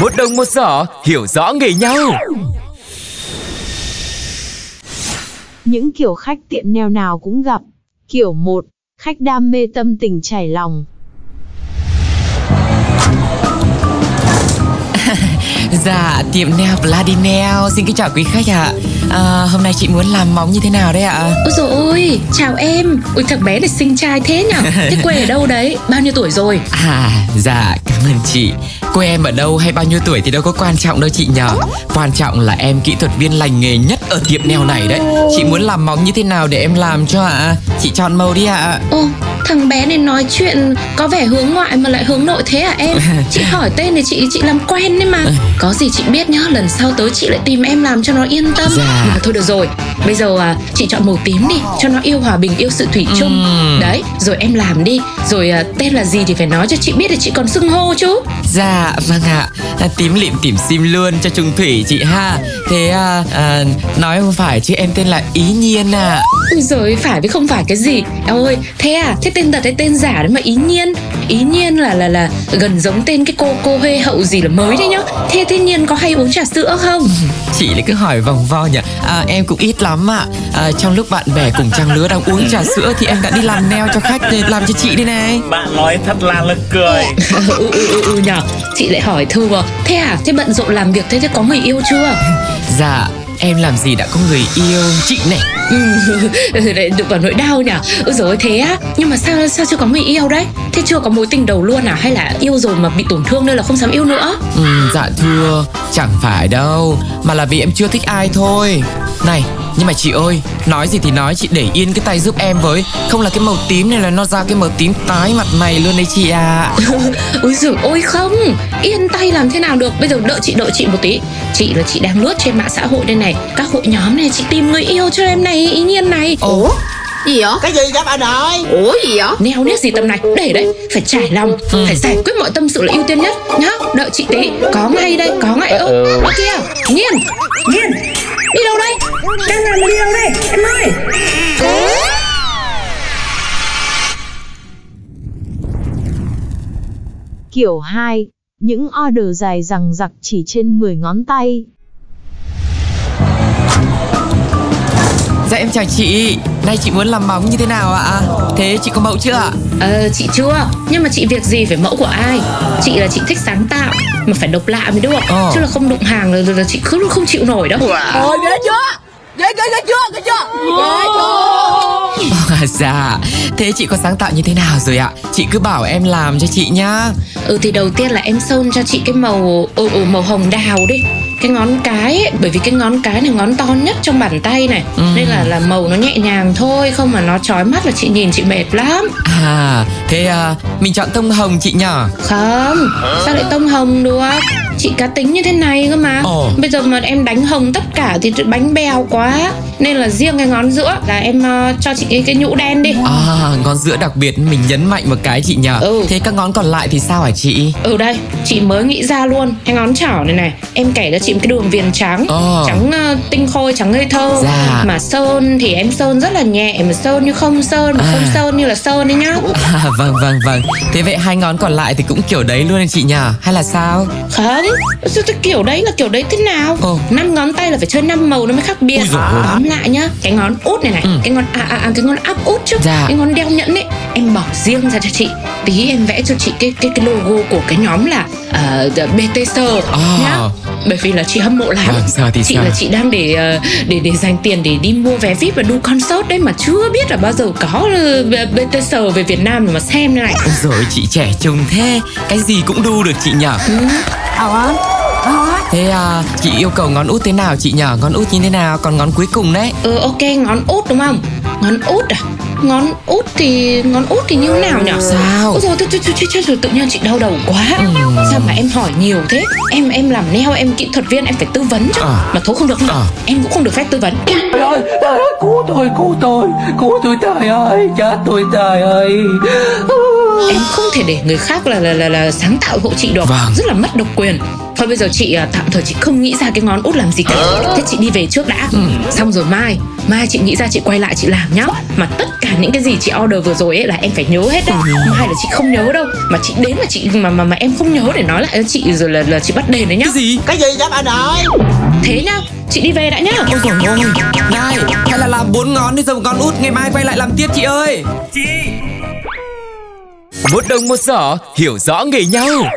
Một đồng một giỏ, hiểu rõ nghề nhau. Những kiểu khách tiệm nail nào cũng gặp. Kiểu 1, khách đam mê tâm tình chảy lòng. Dạ, tiệm nail Vladineo, xin kính chào quý khách ạ. Hôm nay chị muốn làm móng như thế nào đây ạ? Ôi dồi ôi, chào em. Ôi, thằng bé này xinh trai thế nhở? Thế quê ở đâu đấy? Bao nhiêu tuổi rồi? Dạ, cảm ơn chị. Quê em ở đâu hay bao nhiêu tuổi thì đâu có quan trọng đâu chị nhở. Quan trọng là em kỹ thuật viên lành nghề nhất ở tiệm nail này đấy. Chị muốn làm móng như thế nào để em làm cho ạ? Chị chọn màu đi ạ. Ô, thằng bé này nói chuyện có vẻ hướng ngoại mà lại hướng nội thế à em? Chị hỏi tên này chị làm quen đấy mà. Có gì chị biết nhá, lần sau tới chị lại tìm em làm cho nó yên tâm. Dạ. Nhưng mà thôi được rồi, bây giờ chị chọn màu tím đi, cho nó yêu hòa bình, yêu sự thủy chung. Đấy, rồi em làm đi. Rồi tên là gì thì phải nói cho chị biết để chị còn xưng hô chứ. Dạ, vâng ạ. Tím lịm tím sim luôn cho chung thủy chị ha. Thế nói không phải chứ em tên là Ý Nhiên ạ. Rồi phải với không phải cái gì. Em ơi, thế à? Thế tên thật hay tên giả đấy mà Ý Nhiên? Ý Nhiên là gần giống tên cái cô Huê Hậu gì là mới đấy nhá. Thế thiên nhiên có hay uống trà sữa không? Chị lại cứ hỏi vòng vo nhỉ. Em cũng ít lắm ạ. Trong lúc bạn bè cùng trang lứa đang uống trà sữa thì em đã đi làm nail cho khách, làm cho chị đây này. Bạn nói thật là nực cười. Nhở. Chị lại hỏi Thư à? Thế à? Thế bận rộn làm việc thế có người yêu chưa? Dạ, em làm gì đã có người yêu chị này. Được vào nỗi đau nhỉ. Ôi dồi ôi, thế á? Nhưng mà sao chưa có người yêu đấy? Thế chưa có mối tình đầu luôn à? Hay là yêu rồi mà bị tổn thương nên là không dám yêu nữa? Dạ thưa, chẳng phải đâu, mà là vì em chưa thích ai thôi. Này, nhưng mà chị ơi, nói gì thì nói, chị để yên cái tay giúp em với. Không là cái màu tím này là nó ra cái màu tím tái mặt mày luôn đấy chị à. Ôi dồi ôi, không, yên tay làm thế nào được. Bây giờ đợi chị một tí. Chị là chị đang lướt trên mạng xã hội đây này, các hội nhóm này, chị tìm người yêu cho em này Ý Nhiên này. Ủa? Gì vậy? Cái gì vậy bạn ơi? Ủa gì vậy? Neo nét gì tầm này? Để đấy, phải trải lòng, phải giải quyết mọi tâm sự là ưu tiên nhất nhá. Đợi chị tí, có ngay đây, có ngay. Ơ kìa, Nhiên, đi đâu đây? Đang làm mà đi đâu đây? Em ơi. Kiểu 2, những order dài dằng dặc chỉ trên 10 ngón tay. Dạ em chào chị, nay chị muốn làm móng như thế nào ạ? Thế chị có mẫu chưa ạ? Chị chưa, nhưng mà chị việc gì phải mẫu của ai. Chị là chị thích sáng tạo, mà phải độc lạ mới được. Chứ là không đụng hàng là chị không chịu nổi đâu. Ôi ghê chưa? Ghê chưa? Dạ, thế chị có sáng tạo như thế nào rồi ạ? Chị cứ bảo em làm cho chị nhá. Thì đầu tiên là em sơn cho chị cái màu hồng đào đi. Cái ngón cái ấy, bởi vì cái ngón cái này ngón to nhất trong bàn tay này, nên là màu nó nhẹ nhàng thôi, không mà nó chói mắt là chị nhìn chị mệt lắm. Thế mình chọn tông hồng chị nhở? Không, sao lại tông hồng được, chị cá tính như thế này cơ mà. Bây giờ mà em đánh hồng tất cả thì bánh bèo quá, nên là riêng cái ngón giữa là em cho chị cái nhũ đen đi. Ngón giữa đặc biệt mình nhấn mạnh một cái chị nhở. Thế các ngón còn lại thì sao hả chị? Đây, chị mới nghĩ ra luôn. Cái ngón trỏ này này, em kẻ ra chị một cái đường viền trắng, trắng tinh khôi, trắng ngây thơ. Dạ. Mà sơn thì em sơn rất là nhẹ, mà sơn như không sơn, mà không sơn như là sơn đấy nhá. Vâng. Thế vậy hai ngón còn lại thì cũng kiểu đấy luôn anh chị nhở? Hay là sao? Không, kiểu đấy là kiểu đấy thế nào? 5 ngón tay là phải chơi 5 màu nó mới khác biệt. Tóm lại nhá, cái ngón út này này, cái ngón cái ngón áp út chứ, dạ. Cái ngón đeo nhẫn ấy em bỏ riêng ra cho chị. Tí em vẽ cho chị cái logo của cái nhóm là BTS nhá. Bởi vì là chị hâm mộ lắm. Là chị đang để dành tiền để đi mua vé VIP và đu concert đấy, mà chưa biết là bao giờ có BTS về Việt Nam để mà xem này. Rồi chị trẻ trông thế, cái gì cũng đu được chị nhở. Thế chị yêu cầu ngón út thế nào chị nhở? Ngón út như thế nào? Còn ngón cuối cùng đấy. Ok, ngón út đúng không? Ngón út à? Ngón út thì như nào nhỉ? Sao? Ôi trời, tự nhiên chị đau đầu quá. Sao mà em hỏi nhiều thế? Em làm nail, em kỹ thuật viên, em phải tư vấn chứ. Mà thôi không được nữa. Em cũng không được phép tư vấn. Trời ơi, cứu tôi, trời ơi, chết tôi, trời ơi. Em không thể để người khác là sáng tạo hộ chị được. Rất là mất độc quyền. Thôi bây giờ chị tạm thời chị không nghĩ ra cái ngón út làm gì cả. Thế chị đi về trước đã. Xong rồi mai chị nghĩ ra chị quay lại chị làm nhá. Mà tất cả những cái gì chị order vừa rồi ấy là em phải nhớ hết đấy. Mai là chị không nhớ đâu. Mà chị đến mà chị mà em không nhớ để nói lại cho chị rồi là chị bắt đền đấy nhá. Cái gì các bạn ơi? Thế nhá, chị đi về đã nhá. Ôi dồi ôi. Này, hay là làm 4 ngón đi rồi con út ngày mai quay lại làm tiếp chị ơi. Chị. Một đồng một giỏ hiểu rõ nghề nhau.